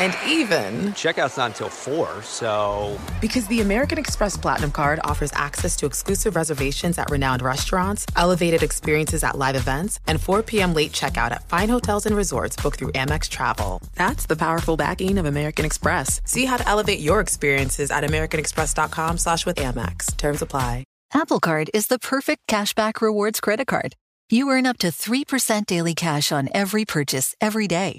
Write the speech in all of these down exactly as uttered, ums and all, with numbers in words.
And even, checkout's not until four, so... Because the American Express Platinum Card offers access to exclusive reservations at renowned restaurants, elevated experiences at live events, and four p.m. late checkout at fine hotels and resorts booked through Amex Travel. That's the powerful backing of American Express. See how to elevate your experiences at americanexpress.com slash with Amex. Terms apply. Apple Card is the perfect cashback rewards credit card. You earn up to three percent daily cash on every purchase every day.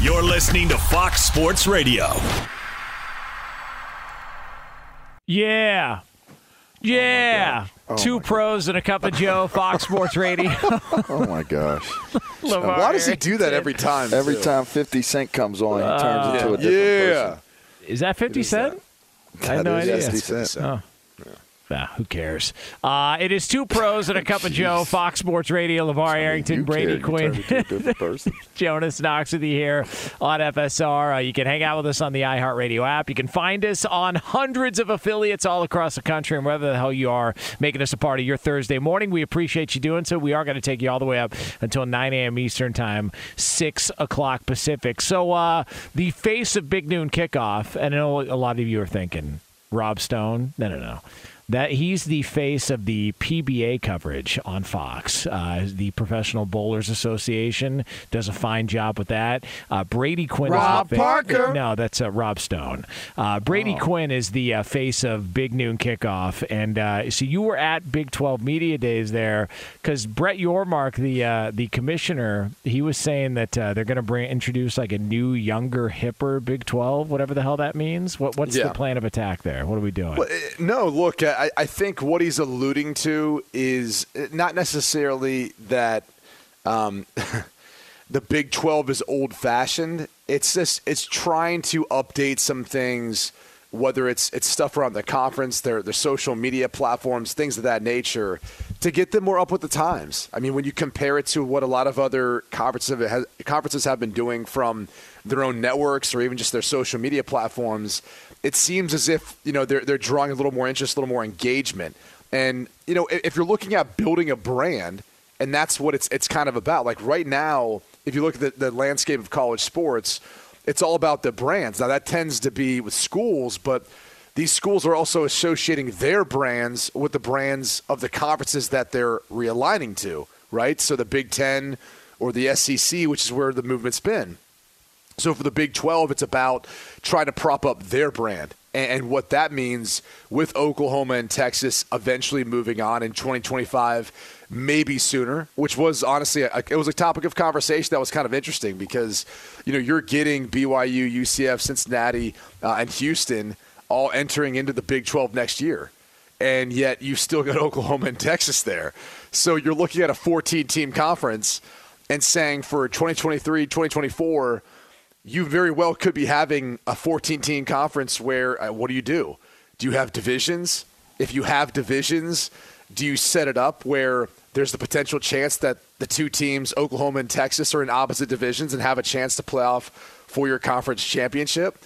You're listening to Fox Sports Radio. Yeah. Yeah. Oh oh Two pros and a cup of Joe, Fox Sports Radio. Oh, my gosh. Why does he do that every time? Every too? time fifty Cent comes on, he turns uh, into a different yeah. person. Is that fifty Cent? That I had no idea. fifty Cent. Oh. Yeah. Nah, who cares? Uh, it is Two Pros and a Cup of Joe, Fox Sports Radio, LeVar I mean, Arrington, Brady Quinn, Jonas Knox with you here on F S R. Uh, you can hang out with us on the iHeartRadio app. You can find us on hundreds of affiliates all across the country, and wherever the hell you are making us a part of your Thursday morning, we appreciate you doing so. We are going to take you all the way up until nine a.m. Eastern time, six o'clock Pacific. So uh, the face of Big Noon Kickoff, and I know a lot of you are thinking, Rob Stone? No, no, no. That he's the face of the P B A coverage on Fox. Uh, the Professional Bowlers Association does a fine job with that. Uh, Brady Quinn. Rob is Parker. No, that's uh, Rob Stone. Uh, Brady oh. Quinn is the uh, face of Big Noon Kickoff. And uh, so you were at Big twelve Media Days there because Brett Yormark, the uh, the commissioner, he was saying that uh, they're going to bring introduce like a new, younger, hipper Big twelve, whatever the hell that means. What What's yeah. the plan of attack there? What are we doing? Well, no, look. Uh, I think what he's alluding to is not necessarily that um, the Big twelve is old-fashioned. It's just it's trying to update some things, whether it's it's stuff around the conference, their their social media platforms, things of that nature, to get them more up with the times. I mean, when you compare it to what a lot of other conferences have, conferences have been doing from their own networks or even just their social media platforms, it seems as if, you know, they're they're drawing a little more interest, a little more engagement. And, you know, if you're looking at building a brand, and that's what it's it's kind of about. Like right now, if you look at the, the landscape of college sports, it's all about the brands. Now, that tends to be with schools, but these schools are also associating their brands with the brands of the conferences that they're realigning to, right? So the Big Ten or the S E C, which is where the movement's been. So for the Big twelve, it's about trying to prop up their brand and what that means with Oklahoma and Texas eventually moving on in twenty twenty-five, maybe sooner, which was honestly, a, it was a topic of conversation that was kind of interesting because, you know, you're getting B Y U, U C F, Cincinnati, uh, and Houston all entering into the Big twelve next year. And yet you've still got Oklahoma and Texas there. So you're looking at a fourteen-team conference and saying for twenty twenty-three, twenty twenty-four, you very well could be having a fourteen-team conference where uh, what do you do? Do you have divisions? If you have divisions, do you set it up where there's the potential chance that the two teams, Oklahoma and Texas, are in opposite divisions and have a chance to play off for your conference championship?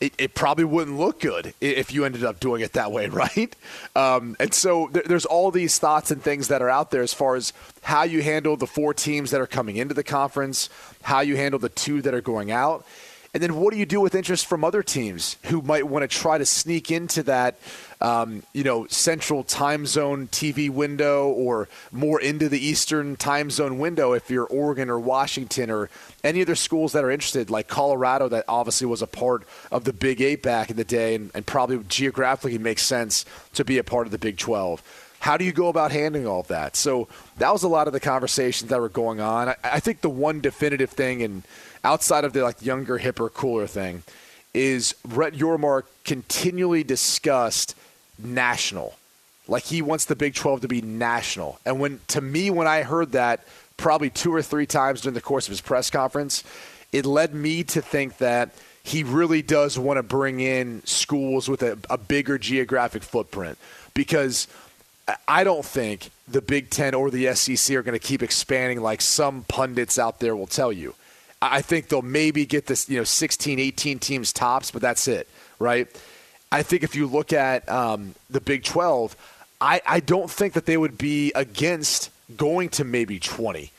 It, it probably wouldn't look good if you ended up doing it that way, right? Um, and so th- there's all these thoughts and things that are out there as far as how you handle the four teams that are coming into the conference, how you handle the two that are going out, and then what do you do with interest from other teams who might want to try to sneak into that um, you know, central time zone T V window or more into the eastern time zone window if you're Oregon or Washington or any other schools that are interested, like Colorado that obviously was a part of the Big Eight back in the day and, and probably geographically makes sense to be a part of the Big twelve. How do you go about handling all of that? So that was a lot of the conversations that were going on. I, I think the one definitive thing, and outside of the like younger, hipper, cooler thing, is Brett Yormark continually discussed national. Like he wants the Big twelve to be national. And when to me, when I heard that probably two or three times during the course of his press conference, it led me to think that he really does want to bring in schools with a, a bigger geographic footprint, because – I don't think the Big Ten or the S E C are going to keep expanding like some pundits out there will tell you. I think they'll maybe get this, you know, sixteen, eighteen teams tops, but that's it, right? I think if you look at um, the Big twelve, I, I don't think that they would be against going to maybe twenty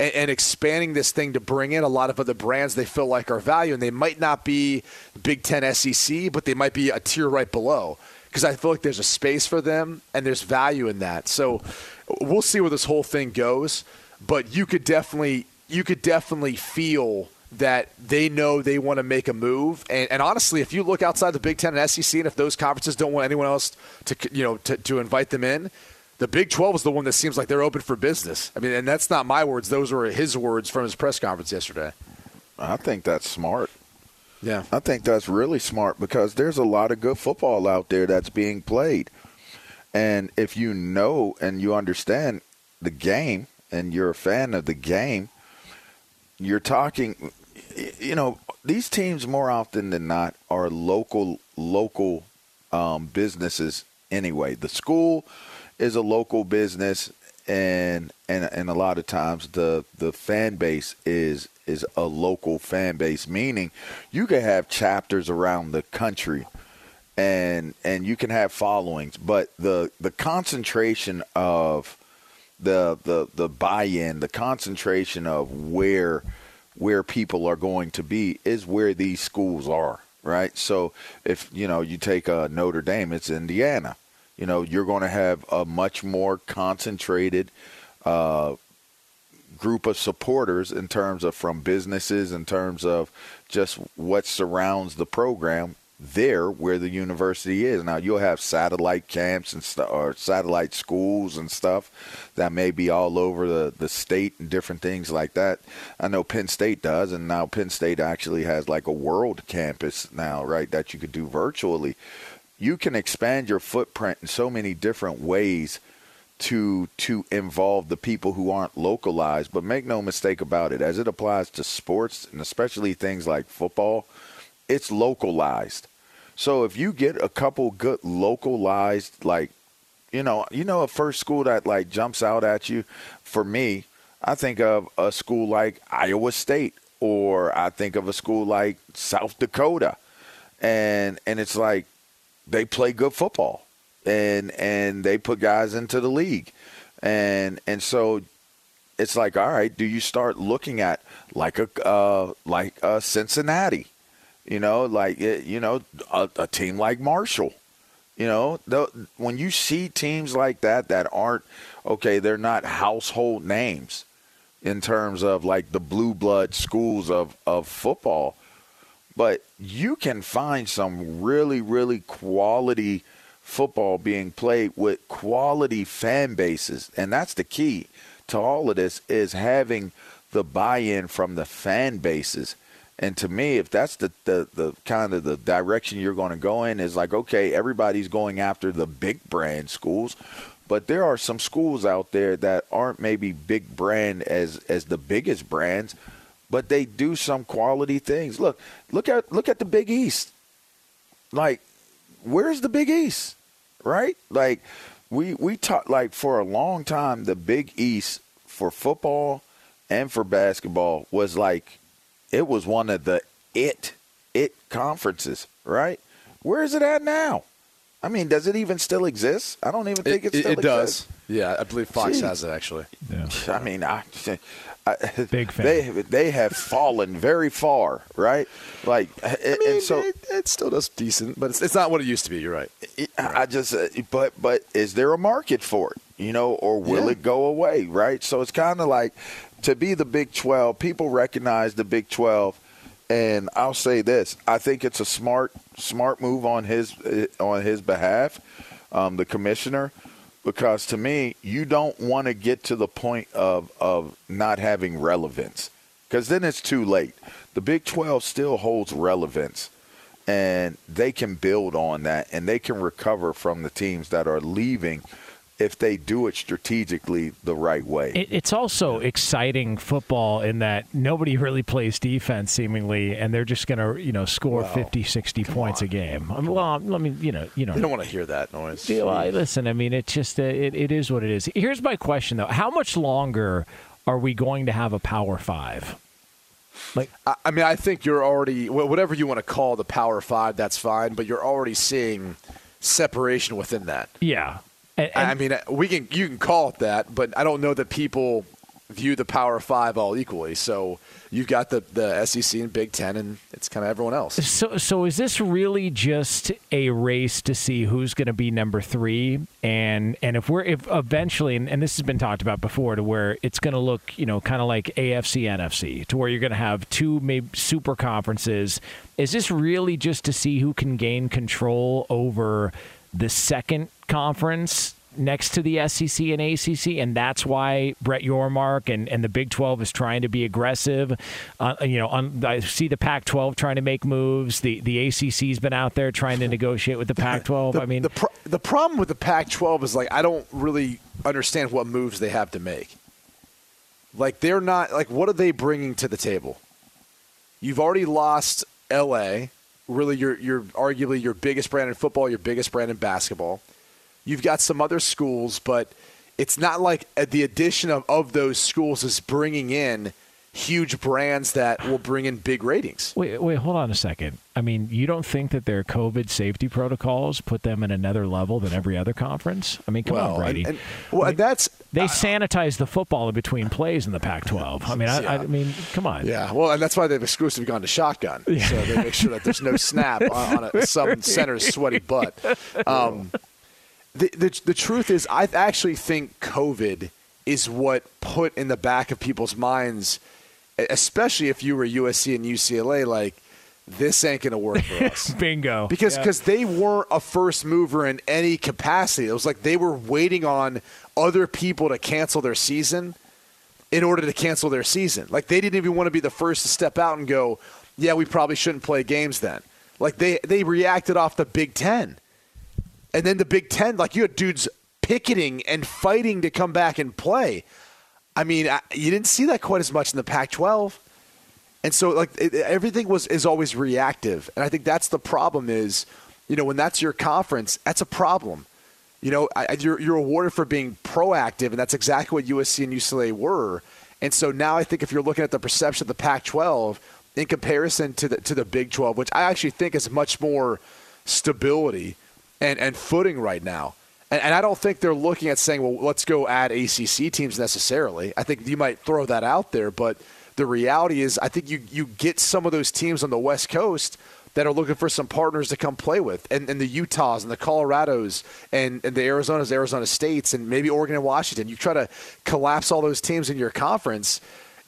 and, and expanding this thing to bring in a lot of other brands they feel like are value, and they might not be Big Ten S E C, but they might be a tier right below, because I feel like there's a space for them and there's value in that. So we'll see where this whole thing goes, but you could definitely you could definitely feel that they know they want to make a move. And, and honestly, if you look outside the Big Ten and S E C, and if those conferences don't want anyone else to you know to, to invite them in, the Big twelve is the one that seems like they're open for business. I mean, and that's not my words; those were his words from his press conference yesterday. I think that's smart. Yeah, I think that's really smart, because there's a lot of good football out there that's being played. And if you know and you understand the game and you're a fan of the game, you're talking, you know, these teams more often than not are local, local um, businesses anyway. The school is a local business, and and, and a lot of times the, the fan base is is a local fan base, meaning you can have chapters around the country and and you can have followings, but the the concentration of the the the buy-in, the concentration of where where people are going to be is where these schools are, right? So if you know you take a Notre Dame, it's Indiana. You know, you're going to have a much more concentrated uh group of supporters in terms of from businesses, in terms of just what surrounds the program there where the university is. Now, you'll have satellite camps and st- or satellite schools and stuff that may be all over the, the state and different things like that. I know Penn State does, and now Penn State actually has like a world campus now, right, that you could do virtually. You can expand your footprint in so many different ways to to involve the people who aren't localized. But make no mistake about it, as it applies to sports and especially things like football, it's localized. So if you get a couple good localized, like, you know, you know, a first school that like jumps out at you, for me, I think of a school like Iowa State, or I think of a school like South Dakota, and and it's like they play good football. And and they put guys into the league. And and so it's like, all right, do you start looking at like a uh, like a Cincinnati, you know, like, you know, a, a team like Marshall, you know, the, when you see teams like that that aren't, okay, they're not household names in terms of like the blue blood schools of, of football, but you can find some really, really quality football being played with quality fan bases. And that's the key to all of this, is having the buy-in from the fan bases And to me, if that's the, the, the kind of the direction you're going to go in, is like, okay, everybody's going after the big brand schools, but there are some schools out there that aren't maybe big brand as as the biggest brands, but they do some quality things. Look, look at look at the Big East. Like, where's the Big East, right? Like, we we taught like for a long time the Big East for football and for basketball was like. It was one of the it, it conferences, right? Where is it at now? I mean, does it even still exist? I don't even think it, it still it exists. It does. Yeah, I believe Fox Jeez. has it, actually. Yeah. I mean, I, I, Big fan. They, they have fallen very far, right? Like, I and mean, so it, it still does decent, but it's, it's not what it used to be. You're right. It, right. I just, but, but is there a market for it, you know, or will yeah. it go away, right? So it's kind of like, to be the Big twelve, people recognize the Big twelve, and I'll say this: I think it's a smart, smart move on his on his behalf, um, the commissioner, because to me, you don't want to get to the point of of not having relevance, because then it's too late. The Big twelve still holds relevance, and they can build on that, and they can recover from the teams that are leaving if they do it strategically the right way. It, it's also exciting football in that nobody really plays defense seemingly, and they're just going to, you know, score wow. fifty, sixty Come points on. a game. I mean, well, let me, you know, you know. You don't want to hear that noise. Yeah, well, listen, I mean, it's just, it, it is what it is. Here's my question, though. How much longer are we going to have a Power Five? Like, I, I mean, I think you're already, whatever you want to call the Power Five, that's fine, but you're already seeing separation within that. Yeah. And, and I mean, we can you can call it that, but I don't know that people view the Power Five all equally. So you've got the, the S E C and Big Ten, and it's kind of everyone else. So, so is this really just a race to see who's going to be number three? And and if we're if eventually, and, and this has been talked about before, to where it's going to look, you know, kind of like A F C N F C, to where you're going to have two maybe super conferences. Is this really just to see who can gain control over the second conference next to the S E C and A C C, and that's why Brett Yormark and, and the Big twelve is trying to be aggressive? Uh, you know, on, I see the Pac twelve trying to make moves. The the A C C's been out there trying to negotiate with the Pac twelve. the, I mean, the pro- the problem with the Pac twelve is like I don't really understand what moves they have to make. Like they're not like what are they bringing to the table? You've already lost L A. Really, you're, you're arguably your biggest brand in football, your biggest brand in basketball. You've got some other schools, but it's not like the addition of, of those schools is bringing in huge brands that will bring in big ratings. Wait, wait, hold on a second. I mean, you don't think that their COVID safety protocols put them in another level than every other conference? I mean, come well, on, Brady. And, and, well, I mean, that's they uh, sanitize the football in between plays in the Pac twelve. I mean, I, yeah. I, I mean, come on. Yeah, well, and that's why they've exclusively gone to shotgun, yeah. so they make sure that there's no snap on, on a some center's sweaty butt. Um, the, the the truth is, I actually think COVID is what put in the back of people's minds, especially if you were U S C and U C L A, like, this ain't going to work for us. Bingo. Because yeah. 'cause they weren't a first mover in any capacity. It was like they were waiting on other people to cancel their season in order to cancel their season. Like, they didn't even want to be the first to step out and go, yeah, we probably shouldn't play games then. Like, they, they reacted off the Big Ten. And then the Big Ten, like, you had dudes picketing and fighting to come back and play. I mean, I, you didn't see that quite as much in the Pac twelve. And so, like, it, everything was is always reactive. And I think that's the problem is, you know, when that's your conference, that's a problem. You know, I, you're, you're awarded for being proactive, and that's exactly what U S C and U C L A were. And so now I think if you're looking at the perception of the Pac twelve in comparison to the, to the Big twelve, which I actually think is much more stability and, and footing right now. And I don't think they're looking at saying, well, let's go add A C C teams necessarily. I think you might throw that out there, but the reality is I think you, you get some of those teams on the West Coast that are looking for some partners to come play with, and, and the Utahs and the Colorados and, and the Arizonas, Arizona States, and maybe Oregon and Washington. You try to collapse all those teams in your conference,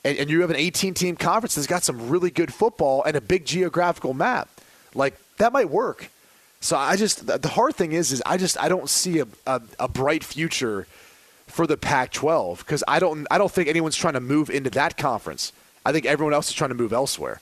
and, and you have an eighteen-team conference that's got some really good football and a big geographical map. Like, that might work. So I just the hard thing is is I just I don't see a, a, a bright future for the Pac twelve because I don't I don't think anyone's trying to move into that conference. I think everyone else is trying to move elsewhere.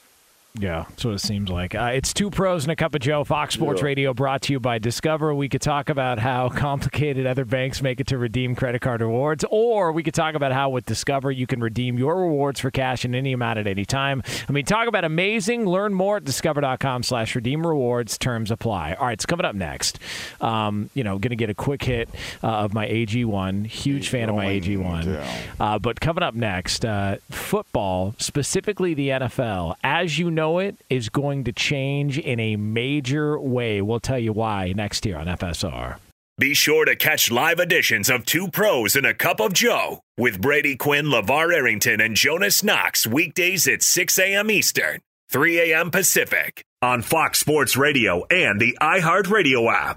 Yeah, that's what it seems like. Uh, it's Two Pros and a Cup of Joe, Fox Sports yeah. Radio, brought to you by Discover. We could talk about how complicated other banks make it to redeem credit card rewards, or we could talk about how with Discover you can redeem your rewards for cash in any amount at any time. I mean, talk about amazing. Learn more at discover.com slash redeem rewards. Terms apply. All right, it's coming up next. Um, you know, going to get a quick hit uh, of my A G one. Huge fan of my A G one. Uh, but coming up next, uh, football, specifically the N F L, as you know, it is going to change in a major way. We'll tell you why next year on F S R. Be sure to catch live editions of Two Pros and a Cup of Joe with Brady Quinn, LeVar Arrington, and Jonas Knox weekdays at six a.m. Eastern, three a.m. Pacific on Fox Sports Radio and the iHeartRadio app.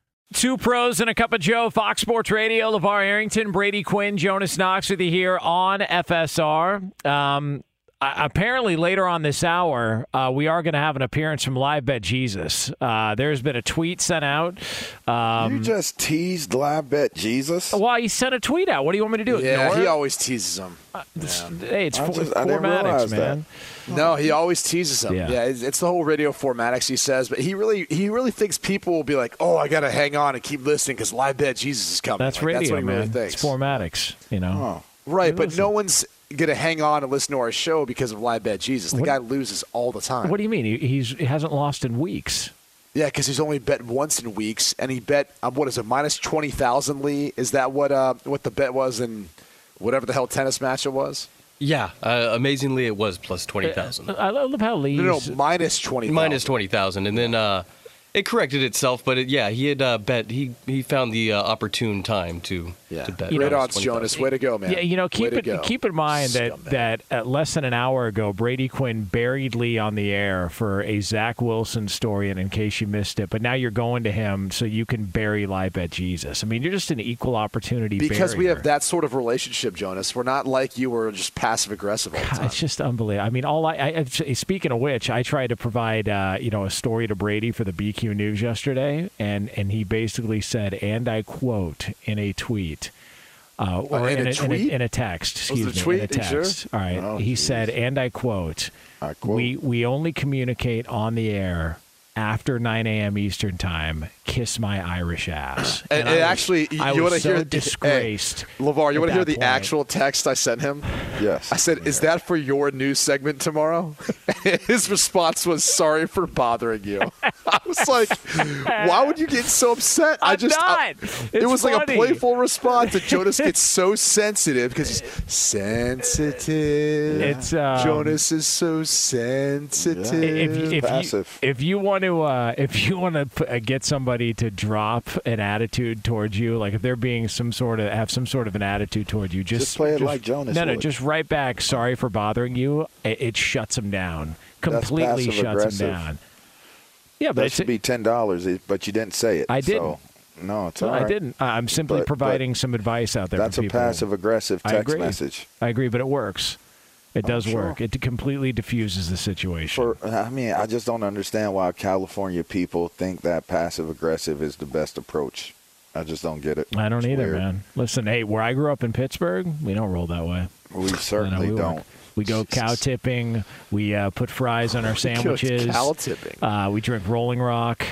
Two pros and a cup of Joe, Fox Sports Radio, LeVar Arrington, Brady Quinn, Jonas Knox with you here on F S R. Um, apparently later on this hour, uh, we are going to have an appearance from Live Bet Jesus. Uh, there's been a tweet sent out. Um, you just teased Live Bet Jesus? Well, he sent a tweet out. What do you want me to do? Yeah, Nora? He always teases him. Uh, this, yeah. Hey, it's for, just, formatics, man. That. No, he always teases him. Yeah, yeah it's, it's the whole radio formatics, he says. But he really he really thinks people will be like, oh, I got to hang on and keep listening because Live Bet Jesus is coming. That's like, radio, that's what he man. Really thinks. It's formatics, you know. Oh, right, but no one's going to hang on and listen to our show because of Live Bet Jesus. The what? Guy loses all the time. What do you mean? He, he's, he hasn't lost in weeks. Yeah, because he's only bet once in weeks, and he bet, um, what is it, minus twenty thousand, Lee? Is that what uh, what the bet was in whatever the hell tennis match it was? Yeah, uh, amazingly it was plus twenty thousand. Uh, I love how Lee's... No, no, minus twenty thousand. Minus twenty thousand, and then uh, it corrected itself, but it, yeah, he had uh, bet, he he found the uh, opportune time to, yeah. to bet. Great odds, Jonas. Way to go, man. Yeah, you know, keep it keep in mind that, that uh, less than an hour ago, Brady Quinn buried Lee on the air for a Zach Wilson story, and in case you missed it, but now you're going to him so you can bury Live Bet Jesus. I mean, you're just an equal opportunity because barrier. We have that sort of relationship, Jonas. We're not like you were just passive-aggressive all the time. God, it's just unbelievable. I mean, all I, I speaking of which, I tried to provide, uh, you know, a story to Brady for the B Q News yesterday, and and he basically said, and I quote in a tweet uh, or uh, in, in, a, tweet? in a in a text excuse me tweet? in a text sure? all right oh, he geez. said, and I quote, I quote we we only communicate on the air after nine a.m. Eastern time. Kiss my Irish ass. And, and, and I was, actually, you, you want to so hear disgraced, hey, LeVar? You want to hear the point. actual text I sent him? Yes. I said, yeah. "Is that for your news segment tomorrow?" His response was, "Sorry for bothering you." I was like, "Why would you get so upset?" I'm I just, not. I, it was funny. Like a playful response. And Jonas gets so sensitive because he's sensitive. It's um, Jonas is so sensitive. Yeah. If, if, if Passive. You, if you want. To, uh, if you want to p- get somebody to drop an attitude towards you, like if they're being some sort of have some sort of an attitude toward you, just, just play it just, like Jonas. No, no, would. Just right back. Sorry for bothering you. It, it shuts them down. Completely shuts aggressive. Them down. Yeah, but that it's, should be ten dollars. But you didn't say it. I did. So, no, it's all no, right. I didn't. I'm simply but, providing but some advice out there. That's for a passive aggressive text I message. I agree, but it works. It does sure. work. It completely diffuses the situation. For, I mean, I just don't understand why California people think that passive-aggressive is the best approach. I just don't get it. I don't it's either, weird. man. Listen, hey, where I grew up in Pittsburgh, we don't roll that way. We certainly no, we don't. Work. We go Jesus. cow tipping. We uh, put fries on our sandwiches. Cow tipping. Uh, we drink Rolling Rock.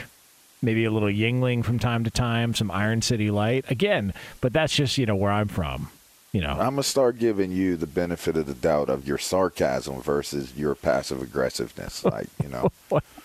Maybe a little Yingling from time to time. Some Iron City Light. Again, but that's just, you know, where I'm from. You know. I'm going to start giving you the benefit of the doubt of your sarcasm versus your passive aggressiveness. Like, you know,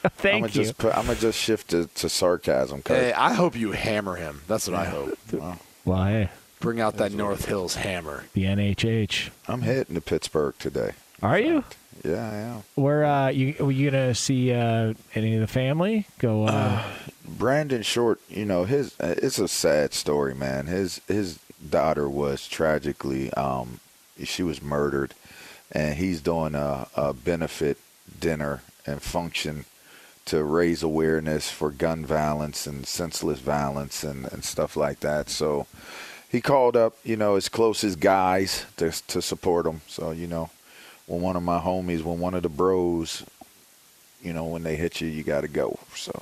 thank I'm gonna you. Just put, I'm going to just shift to, to sarcasm. Hey, I hope you hammer him. That's what yeah. I hope. Wow. Why? Well, hey. Bring out that North Hills hammer. The N H H. I'm heading to Pittsburgh today. Are you? Yeah, I am. Where uh, you were you gonna see uh, any of the family go? Uh... Uh, Brandon Short, you know his. Uh, it's a sad story, man. His his. daughter was tragically um she was murdered, and he's doing a, a benefit dinner and function to raise awareness for gun violence and senseless violence and, and stuff like that. So he called up, you know, his closest guys to to support him. So, you know, when one of my homies, when one of the bros, you know, when they hit you, you got to go. So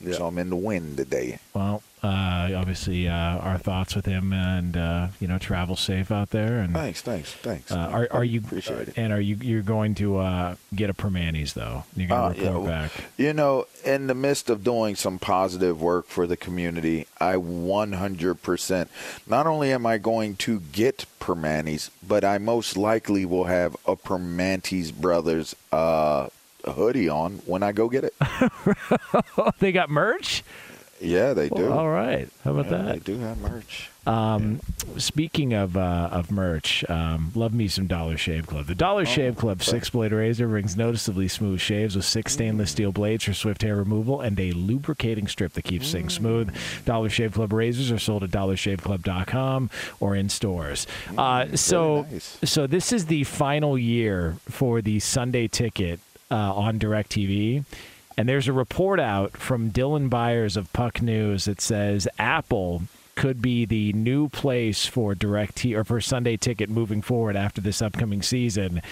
yeah. So I'm in the wind today. Well, Uh, obviously, uh, our thoughts with him, and uh, you know, travel safe out there. And thanks, thanks, thanks. Uh, are are you Appreciate it. And are you you're going to uh, get a permanis though? You're going uh, to report you know, back. You know, in the midst of doing some positive work for the community, I one hundred percent. Not only am I going to get permanis, but I most likely will have a Permantes Brothers uh, hoodie on when I go get it. They got merch. Yeah, they do. Well, all right. How about yeah, that? They do have merch. Um, yeah. Speaking of uh, of merch, um, love me some Dollar Shave Club. The Dollar oh, Shave Club right. six-blade razor brings noticeably smooth shaves with six stainless steel blades for swift hair removal and a lubricating strip that keeps mm. things smooth. Dollar Shave Club razors are sold at dollar shave club dot com or in stores. Mm, uh, so, really nice. so this is the final year for the Sunday Ticket uh, on DirecTV. And there's a report out from Dylan Byers of Puck News that says Apple could be the new place for DirecTV or for Sunday Ticket moving forward after this upcoming season,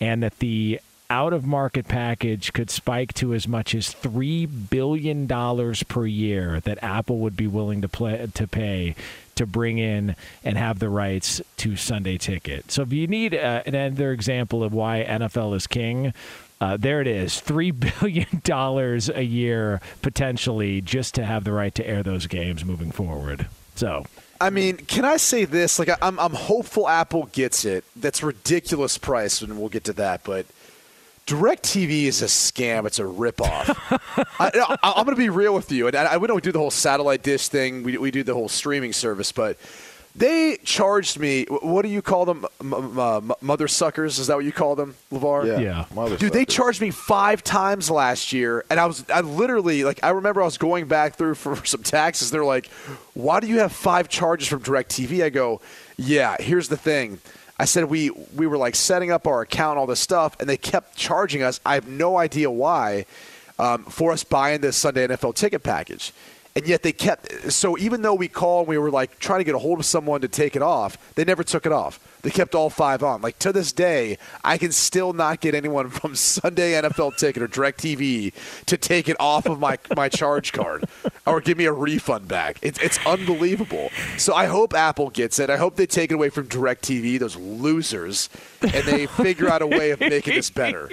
and that the out-of-market package could spike to as much as three billion dollars per year that Apple would be willing to play, to pay to bring in and have the rights to Sunday Ticket. So if you need uh, another example of why N F L is king, Uh, there it is, three billion dollars a year potentially just to have the right to air those games moving forward. So, I mean, can I say this? Like, I'm, I'm hopeful Apple gets it. That's ridiculous price, and we'll get to that. But DirecTV is a scam. It's a ripoff. I, I, I'm going to be real with you. And I, I, we don't do the whole satellite dish thing. We, we do the whole streaming service, but they charged me. What do you call them? M- m- m- mother suckers? Is that what you call them, LeVar? Yeah. yeah. Mother Dude, suckers. They charged me five times last year, and I was—I literally, like, I remember I was going back through for some taxes. They're like, "Why do you have five charges from DirecTV?" I go, "Yeah. Here's the thing." I said we we were like setting up our account, all this stuff, and they kept charging us. I have no idea why um, for us buying this Sunday N F L ticket package. And yet they kept – so even though we called and we were, like, trying to get a hold of someone to take it off, they never took it off. They kept all five on. Like, to this day, I can still not get anyone from Sunday N F L Ticket or DirecTV to take it off of my, my charge card or give me a refund back. It's, it's unbelievable. So I hope Apple gets it. I hope they take it away from DirecTV, those losers, and they figure out a way of making this better.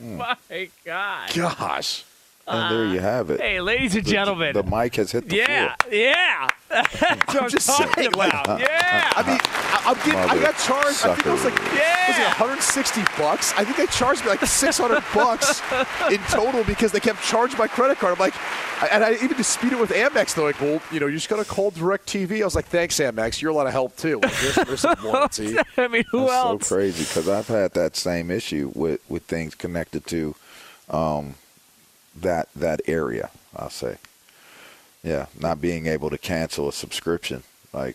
My God. Gosh. And there you have it. Uh, hey, ladies and the, gentlemen. The mic has hit the yeah, floor. Yeah, yeah. That's what I'm, I'm just talking saying, about. Like, yeah. I mean, I, I'm getting, I got charged. Sucker. I think it was like, yeah. was it one hundred sixty bucks. I think they charged me like six hundred bucks in total because they kept charging my credit card. I'm like, and I even disputed with Amex. They're like, well, you know, you just got to call DirecTV. I was like, thanks, Amex. You're a lot of help, too. Like, there's, there's some warranty. I mean, who That's else? That's so crazy because I've had that same issue with, with things connected to um, – that that area, I'll say. Yeah, not being able to cancel a subscription. Like,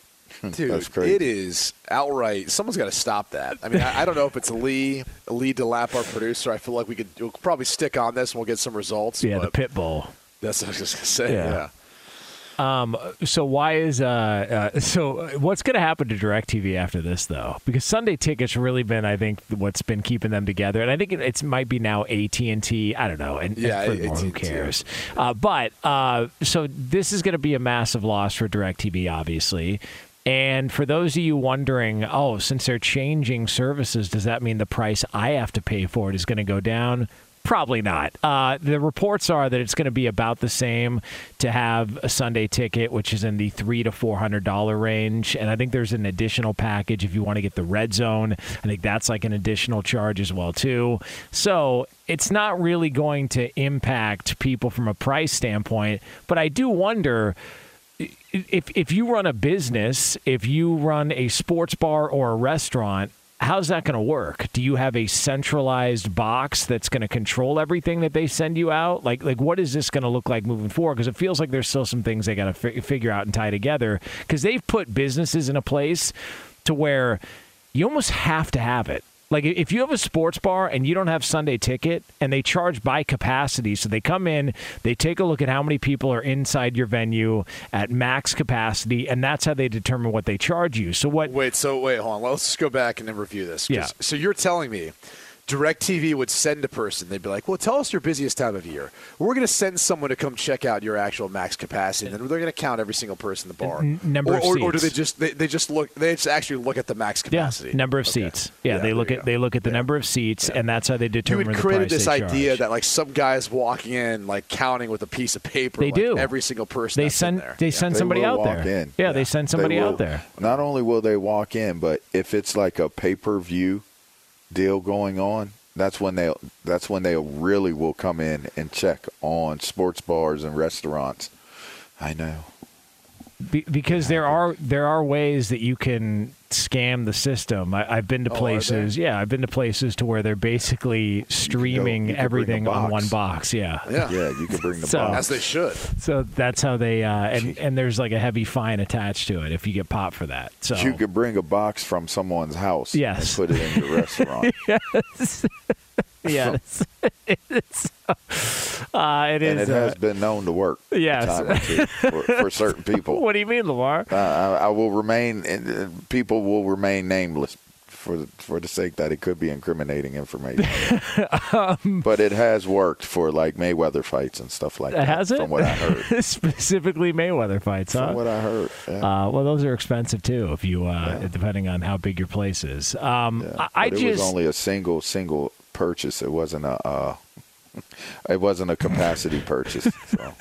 dude, that's crazy. It is outright. Someone's got to stop that. I mean, I, I don't know if it's Lee, Lee DeLapp, our producer. I feel like we could we'll probably stick on this and we'll get some results. Yeah, the pit bull. That's what I was just going to say, yeah. yeah. Um, so why is uh, uh, so what's going to happen to DirecTV after this, though? Because Sunday Ticket's really been, I think, what's been keeping them together. And I think it it's, might be now A T and T. I don't know. And, yeah, and more, who cares? Uh, but uh, so this is going to be a massive loss for DirecTV, obviously. And for those of you wondering, oh, since they're changing services, does that mean the price I have to pay for it is going to go down? Probably not. Uh, the reports are that it's going to be about the same to have a Sunday ticket, which is in the three hundred to four hundred dollars range. And I think there's an additional package if you want to get the red zone. I think that's like an additional charge as well, too. So it's not really going to impact people from a price standpoint. But I do wonder, if if you run a business, if you run a sports bar or a restaurant, how's that going to work? Do you have a centralized box that's going to control everything that they send you out? Like, like what is this going to look like moving forward? Because it feels like there's still some things they got to f- figure out and tie together. Because they've put businesses in a place to where you almost have to have it. Like, if you have a sports bar and you don't have Sunday Ticket and they charge by capacity, so they come in, they take a look at how many people are inside your venue at max capacity, and that's how they determine what they charge you. So what? Wait, so wait, hold on. Let's just go back and then review this. Yeah. So you're telling me DirecTV would send a person. They'd be like, well, tell us your busiest time of year. We're going to send someone to come check out your actual max capacity, and then they're going to count every single person in the bar. N- number or, of or, seats. Or do they just they, they just look they just actually look at the max capacity? Yeah, number of okay. seats. Yeah, yeah they look at go. they look at the yeah. number of seats, yeah. and that's how they determine the price. You had created this idea charge. that like some guy's walking in like counting with a piece of paper. They like, do every single person. They that's send in there. they yeah. send they somebody out there. In. Yeah, yeah, they send somebody they out there. Not only will they walk in, but if it's like a pay per view deal going on, that's when they that's when they really will come in and check on sports bars and restaurants I know. Be- because there are there are ways that you can scam the system. I, I've been to oh, places, yeah, I've been to places to where they're basically streaming you know, you everything on one box. Yeah, yeah, yeah you can bring the so, box as they should. So that's how they uh, and and there's like a heavy fine attached to it if you get popped for that. So you could bring a box from someone's house, yes, and put it in your restaurant. Yes. Yeah, it's, it's, uh, it is. And it has uh, been known to work. Yes, to, for, for certain people. What do you mean, LeVar? Uh, I, I will remain. Uh, people will remain nameless for the, for the sake that it could be incriminating information. um, but it has worked for like Mayweather fights and stuff like that. Has it? From what I heard, specifically Mayweather fights. From huh? what I heard. Yeah. Uh, well, those are expensive too. If you, uh, yeah. depending on how big your place is. Um, yeah. I, I it just it was only a single single. purchase. It wasn't a uh, it wasn't a capacity purchase. So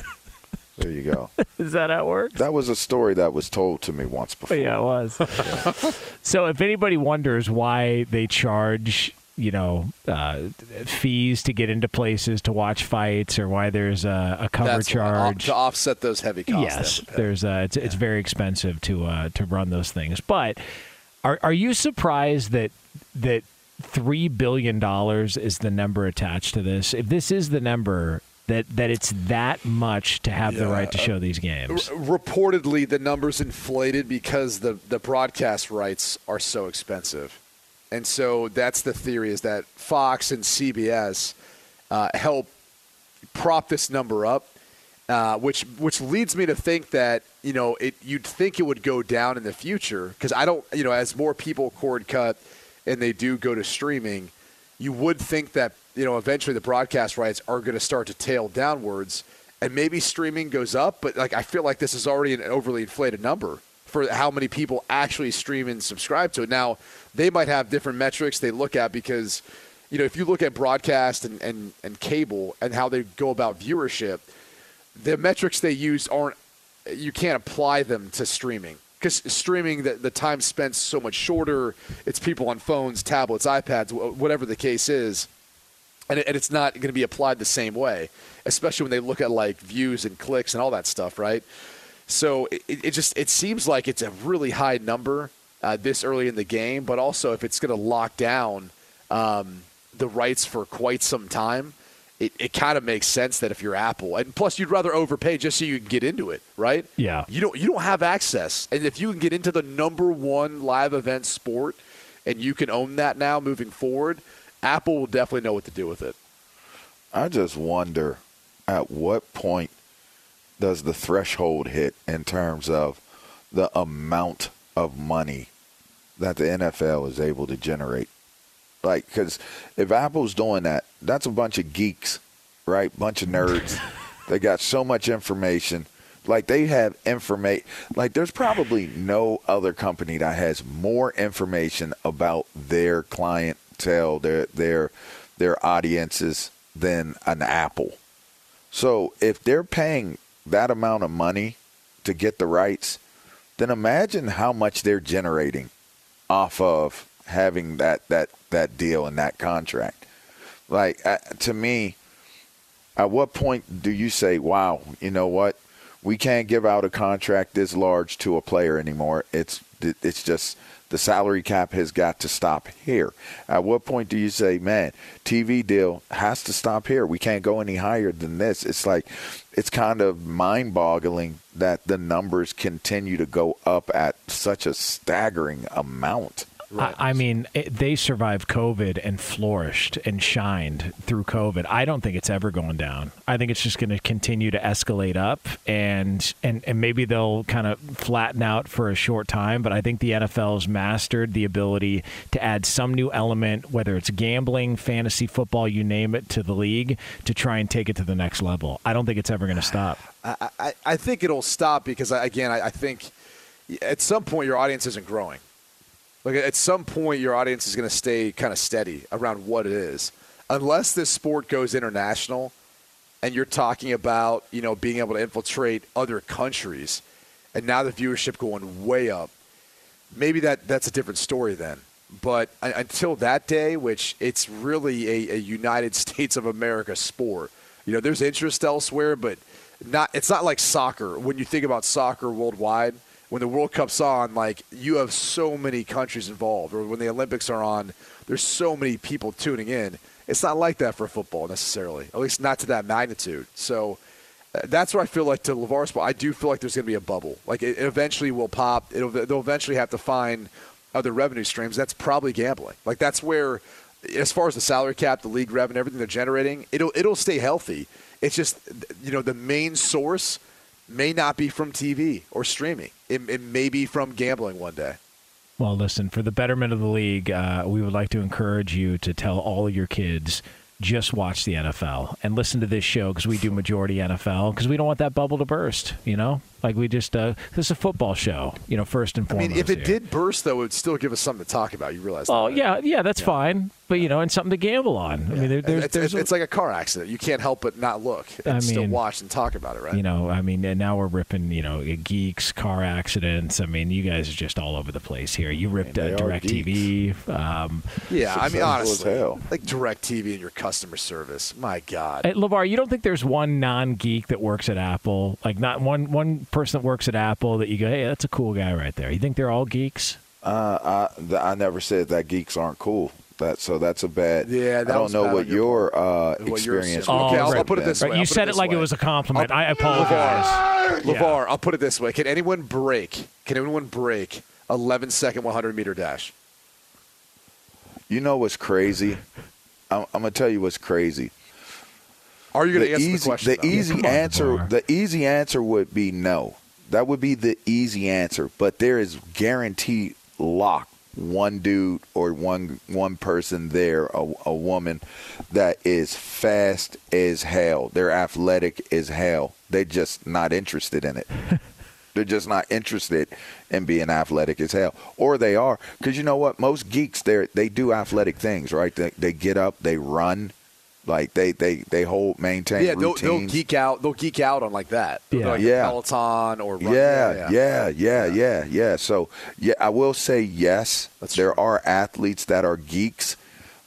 there you go. Is that how it works? That was a story that was told to me once before. Yeah, it was. Yeah. So if anybody wonders why they charge, you know, uh, fees to get into places to watch fights, or why there's a, a cover That's charge to offset those heavy costs. Yes, there's a, it's yeah. it's very expensive to uh, to run those things. But are are you surprised that that three billion dollars is the number attached to this? If this is the number, that, that it's that much to have yeah. the right to show these games. R- reportedly, the number's inflated because the, the broadcast rights are so expensive. And so that's the theory, is that Fox and C B S uh, help prop this number up, uh, which which leads me to think that, you know, it you'd think it would go down in the future, because I don't, you know, as more people cord cut and they do go to streaming, you would think that, you know, eventually the broadcast rights are going to start to tail downwards, and maybe streaming goes up. But like, I feel like this is already an overly inflated number for how many people actually stream and subscribe to it. Now, they might have different metrics they look at, because, you know, if you look at broadcast and, and, and cable and how they go about viewership, the metrics they use aren't, you can't apply them to streaming. Because streaming, the, the time spent so much shorter. It's people on phones, tablets, iPads, whatever the case is. And, it, and it's not going to be applied the same way, especially when they look at, like, views and clicks and all that stuff, right? So it, it just it seems like it's a really high number uh, this early in the game. But also, if it's going to lock down um, the rights for quite some time, it, it kind of makes sense that if you're Apple, and plus you'd rather overpay just so you can get into it, right? Yeah. You don't you don't have access. And if you can get into the number one live event sport and you can own that now moving forward, Apple will definitely know what to do with it. I just wonder at what point does the threshold hit in terms of the amount of money that the N F L is able to generate. Like, because if Apple's doing that, that's a bunch of geeks, right? Bunch of nerds. They got so much information. Like, they have information. Like, there's probably no other company that has more information about their clientele, their their their audiences, than an Apple. So if they're paying that amount of money to get the rights, then imagine how much they're generating off of having that that that deal and that contract. Like, uh, to me, at what point do you say, wow, you know what, we can't give out a contract this large to a player anymore? It's it's just the salary cap has got to stop here. At what point do you say, man, T V deal has to stop here, we can't go any higher than this? It's like, it's kind of mind-boggling that the numbers continue to go up at such a staggering amount. Right. I mean, it, they survived COVID and flourished and shined through COVID. I don't think it's ever going down. I think it's just going to continue to escalate up, and, and and maybe they'll kind of flatten out for a short time. But I think the N F L's mastered the ability to add some new element, whether it's gambling, fantasy football, you name it, to the league to try and take it to the next level. I don't think it's ever going to stop. I, I, I think it'll stop because, again, I, I think at some point your audience isn't growing. Like, at some point, your audience is going to stay kind of steady around what it is. Unless this sport goes international and you're talking about, you know, being able to infiltrate other countries, and now the viewership going way up, maybe that, that's a different story then. But uh, until that day, which it's really a, a United States of America sport, you know, there's interest elsewhere, but not it's not like soccer. When you think about soccer worldwide, when the World Cup's on, like, you have so many countries involved. Or when the Olympics are on, there's so many people tuning in. It's not like that for football necessarily, at least not to that magnitude. So uh, that's what I feel like to LeVar's point. I do feel like there's going to be a bubble. Like, it, it eventually will pop. It'll, they'll eventually have to find other revenue streams. That's probably gambling. Like, that's where, as far as the salary cap, the league revenue, everything they're generating, it'll it'll stay healthy. It's just, you know, the main source may not be from T V or streaming. It, it may be from gambling one day. Well, listen, for the betterment of the league, uh, we would like to encourage you to tell all of your kids, just watch the N F L and listen to this show, because we do majority N F L, because we don't want that bubble to burst, you know? Like, we just uh, – this is a football show, you know, first and foremost. I mean, if it here. did burst, though, it would still give us something to talk about. You realize that, Oh, right? yeah, yeah, that's yeah. fine. But, you know, and something to gamble on. Yeah. I mean, there, there's, it's, there's, it's like a car accident. You can't help but not look and I mean, still watch and talk about it, right? You know, I mean, and now we're ripping, you know, geeks, car accidents. I mean, you guys are just all over the place here. You ripped uh, DirecTV. Um, yeah, I mean, honestly, like DirecTV and your customer service. My God. Hey, LeVar, you don't think there's one non-geek that works at Apple? Like, not one one. person that works at Apple that you go, hey, that's a cool guy right there. You think they're all geeks? Uh, I I never said that geeks aren't cool. That so that's a bad. Yeah, that I don't know what your, uh, what your experience. Oh, okay, I'll, I'll put it this right. way. I'll you said it, it like way. it was a compliment. I'll, I apologize, LeVar. Yeah. I'll put it this way: Can anyone break? Can anyone break eleven second one hundred meter dash? You know what's crazy? I'm, I'm gonna tell you what's crazy. Are you going to answer easy, the question? The though? easy yeah, answer, on, the easy answer would be no. That would be the easy answer. But there is guaranteed lock one dude or one one person there, a, a woman that is fast as hell. They're athletic as hell. They're just not interested in it. They're just not interested in being athletic as hell. Or they are, because you know what? Most geeks, they they do athletic things, right? They they get up, they run. Like, they, they, they hold, maintain yeah, routines. They'll, they'll geek out. They'll geek out on, like, that. Yeah. Like yeah. Peloton or running. Yeah yeah. yeah, yeah, yeah, yeah, yeah. So, yeah, I will say yes. That's there true. are athletes that are geeks,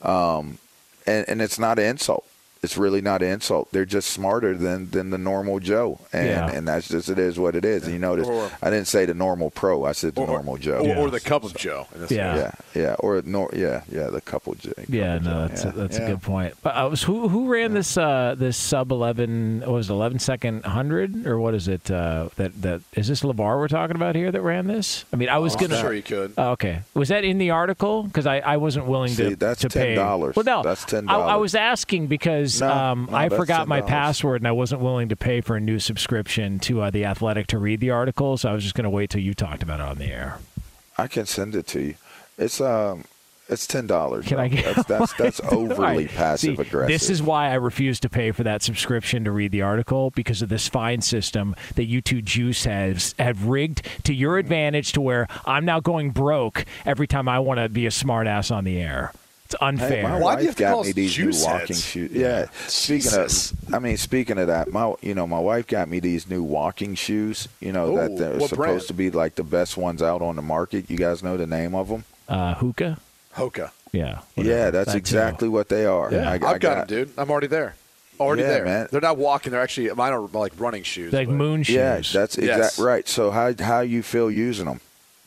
um, and, and it's not an insult. It's really not an insult. They're just smarter than, than the normal Joe, and yeah. and that's just it is what it is. Yeah. And you notice or, I didn't say the normal pro. I said the or, normal Joe, or, yeah. or the couple so, Joe. Yeah. yeah, yeah, or nor, yeah, yeah, the couple Joe. Yeah, couple no, Joe. that's, yeah. A, that's yeah. a good point. But I was who who ran yeah. this uh, this sub eleven what was it, eleven second hundred or what is it uh, that that is this LeVar we're talking about here that ran this? I mean, I was oh, gonna. I'm sure you could. Uh, okay, was that in the article? Because I, I wasn't willing See, to. That's to ten dollars. Well, no, that's ten dollars. I, I was asking because. No, um, no, I forgot my password, and I wasn't willing to pay for a new subscription to uh, The Athletic to read the article, so I was just going to wait till you talked about it on the air. I can send it to you. It's um, it's ten dollars. Can bro. I get that's that's, that's overly right. passive See, aggressive? This is why I refuse to pay for that subscription to read the article, because of this fine system that you two juice has have rigged to your advantage, to where I'm now going broke every time I want to be a smartass on the air. Unfair. Hey, my Why wife do you have got to call me these new walking shoes. Yeah. Speaking Jesus. of, I mean, speaking of that, my you know, my wife got me these new walking shoes. You know Ooh, that they're supposed brand? to be like the best ones out on the market. You guys know the name of them? Uh, Hoka. Hoka. Yeah. Whatever. Yeah, that's that exactly too. what they are. Yeah. I, I've I got, got them, dude. I'm already there. Already yeah, there. Man. They're not walking. They're actually mine are like running shoes. They're like but. moon shoes. Yeah, that's exactly yes. right. So how how you feel using them?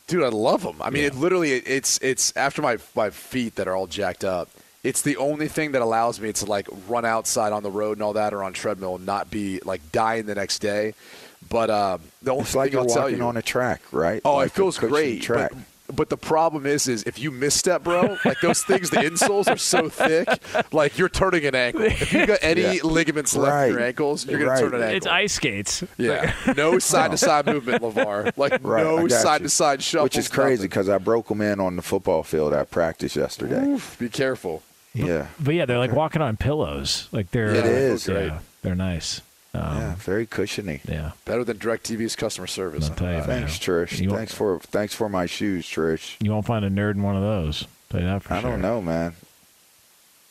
Dude, I love them. I mean, yeah. it literally, it, it's it's after my, my feet that are all jacked up, it's the only thing that allows me to, like, run outside on the road and all that, or on treadmill, and not be, like, dying the next day. But um, the only it's thing like you're I'll walking tell you, on a track, right? Oh, like it feels great. Track. But, but the problem is, is if you misstep, bro, like those things, the insoles are so thick, like you're turning an ankle. If you got any yeah. ligaments left right. in your ankles, you're right. gonna turn an ankle. It's ice skates. Yeah. No side to side movement, LeVar. Like right, no side to side shuffle. Which is crazy because I broke them in on the football field at practice yesterday. Oof, be careful. But, yeah. But yeah, they're like walking on pillows. Like they're. It uh, is. Yeah, right. They're nice. Um, yeah, very cushiony. Yeah, better than DirecTV's customer service. I'll tell you, uh, thanks, Trish. You thanks for thanks for my shoes, Trish. You won't find a nerd in one of those. Tell you that for I sure. don't know, man.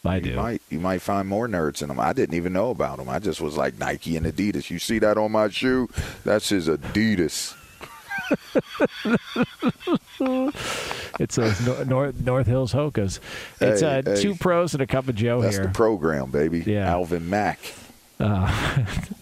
I you do. Might, you might find more nerds in them. I didn't even know about them. I just was like Nike and Adidas. You see that on my shoe? That's his Adidas. It's a no, North, North Hills Hokas. It's hey, uh, hey. two pros and a cup of Joe That's here. That's the program, baby. Yeah. Alvin Mack. Uh,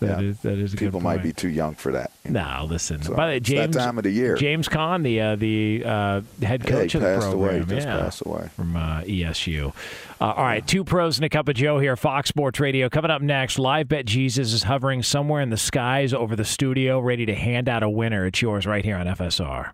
that yeah. is that is a people good point. Might be too young for that. You know? No, listen. So by the way, James, that time of the year, James Kahn, the uh, the uh, head coach yeah, he of the program, away. He just yeah, passed away from uh, E S U. Uh, all right, two pros and a cup of Joe here, Fox Sports Radio. Coming up next, Live Bet Jesus is hovering somewhere in the skies over the studio, ready to hand out a winner. It's yours right here on F S R.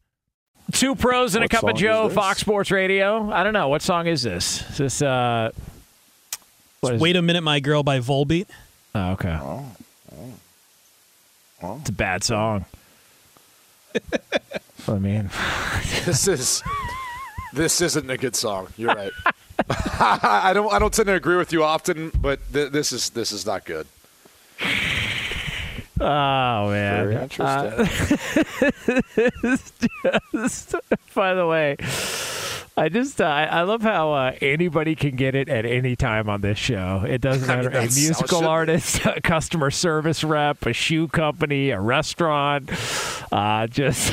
Two pros and what a cup of Joe, Fox Sports Radio. I don't know. What song is this? Is this uh, what is Wait it? a Minute, My Girl by Volbeat. Oh, okay. Oh. Oh. Oh. It's a bad song. I mean, this is this isn't a good song. You're right. I don't I don't tend to agree with you often, but th- this is this is not good. Oh man! Very interesting. Uh, just, by the way, I just uh, I love how uh, anybody can get it at any time on this show. It doesn't matter. I mean, a musical artist, a customer service rep, a shoe company, a restaurant, uh, just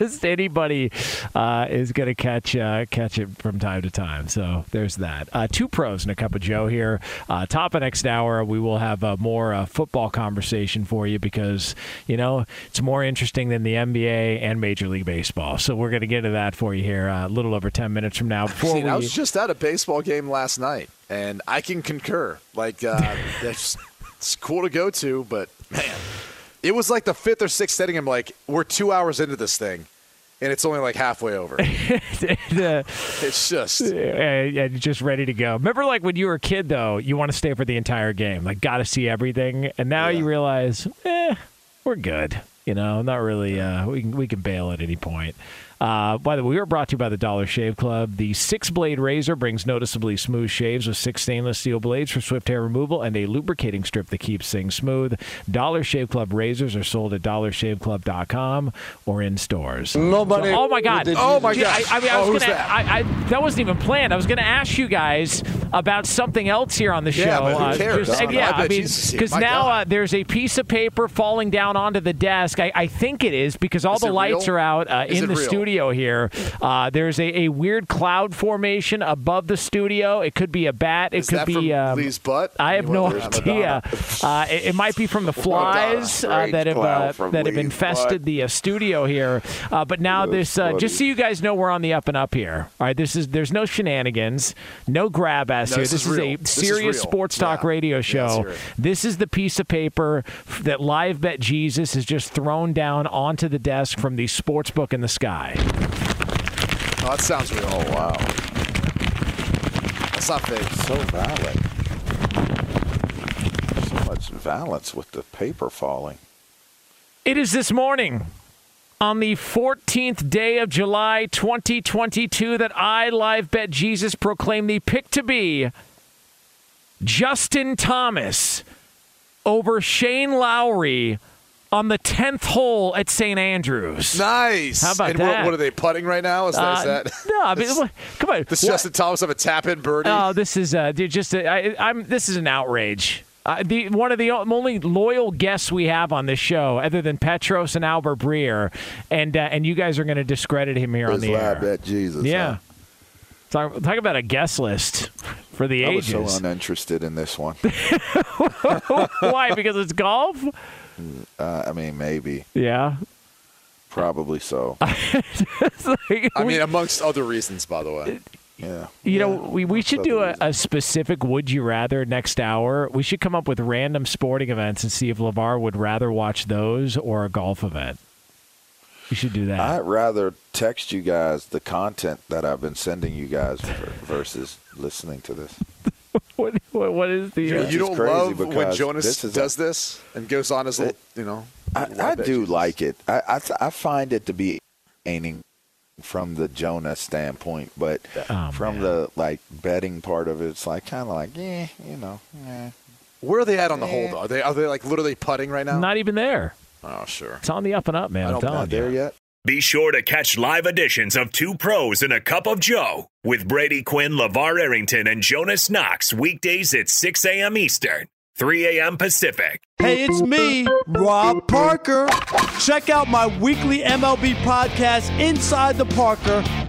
just anybody uh, is going to catch uh, catch it from time to time. So there's that. Uh, two pros and a cup of Joe here. Uh, top of next hour, we will have a more uh, football conversation for you because you know it's more interesting than the N B A and Major League Baseball. So we're going to get to that for you here. A uh, little over ten minutes from now. Before See, we... I was just at a baseball game last night, and I can concur. Like, uh, it's, it's cool to go to, but, man, it was like the fifth or sixth inning. I'm like, we're two hours into this thing, and it's only like halfway over. the, it's just. And, and just ready to go. Remember, like, when you were a kid, though, you want to stay for the entire game. Like, got to see everything. And now yeah. you realize, eh, we're good. You know, not really. Uh, we can, we can bail at any point. Uh, by the way, we are brought to you by the Dollar Shave Club. The six-blade razor brings noticeably smooth shaves with six stainless steel blades for swift hair removal and a lubricating strip that keeps things smooth. Dollar Shave Club razors are sold at dollar shave club dot com or in stores. Nobody. So, oh, my God. Oh, my God. I, I mean, I was oh, gonna, that? I, I, that wasn't even planned. I was going to ask you guys about something else here on the show. Yeah, but who cares? Uh, just, yeah, I, I mean, because now uh, there's a piece of paper falling down onto the desk. I, I think it is because all is the lights real? are out uh, in the real? studio. Here, uh, there's a, a weird cloud formation above the studio. It could be a bat. It Is could that be from um, Lee's butt. I have no idea. Uh, it, it might be from the flies uh, that have uh, that have infested butt. the uh, studio here. Uh, but now this, uh, just so you guys know, we're on the up and up here. All right, this is there's no shenanigans, no grab ass no, here. This, this is, is a this serious is sports talk yeah. radio show. Yeah, this is the piece of paper that Live Bet Jesus has just thrown down onto the desk from the sports book in the sky. Oh, that sounds real. Oh, wow. That's not fake. So valid. So much violence with the paper falling. It is this morning on the fourteenth day of July, twenty twenty-two, that I, Live Bet Jesus, proclaim the pick to be Justin Thomas over Shane Lowry on the tenth hole at Saint Andrews. Nice. How about and that? And what are they, putting right now? Is uh, that? Is that no, I mean, this, come on. Does Justin Thomas have a tap-in birdie? Oh, this is uh, dude, just a, I, I'm. This is an outrage. Uh, the one of the only loyal guests we have on this show, other than Petros and Albert Breer, and uh, and you guys are going to discredit him here There's on the air. I bet Jesus. Yeah. Huh? Talk, talk about a guest list for the I ages. I was so uninterested in this one. Why? Because it's golf? Uh, I mean, maybe. Yeah. Probably so. like, I mean, amongst other reasons, by the way. Yeah. You yeah, know, we, we should do a, a specific Would You Rather next hour. We should come up with random sporting events and see if LeVar would rather watch those or a golf event. You should do that. I'd rather text you guys the content that I've been sending you guys versus listening to this. What, what what is the? Uh, you don't love when Jonas this does a, this and goes on as it, you know. I, I do Jesus. like it. I, I I find it to be entertaining from the Jonas standpoint, but oh, from man. the like betting part of it, it's like kind of like yeah, you know. Eh. Where are they at on the eh. hole? Are they are they like literally putting right now? Not even there. Oh sure, it's on the up and up, man. I don't, I'm not there you. yet. Be sure to catch live editions of Two Pros and a Cup of Joe with Brady Quinn, LeVar Arrington, and Jonas Knox weekdays at six a.m. Eastern three a.m. Pacific. Hey, it's me, Rob Parker. Check out my weekly M L B podcast, Inside the Parker,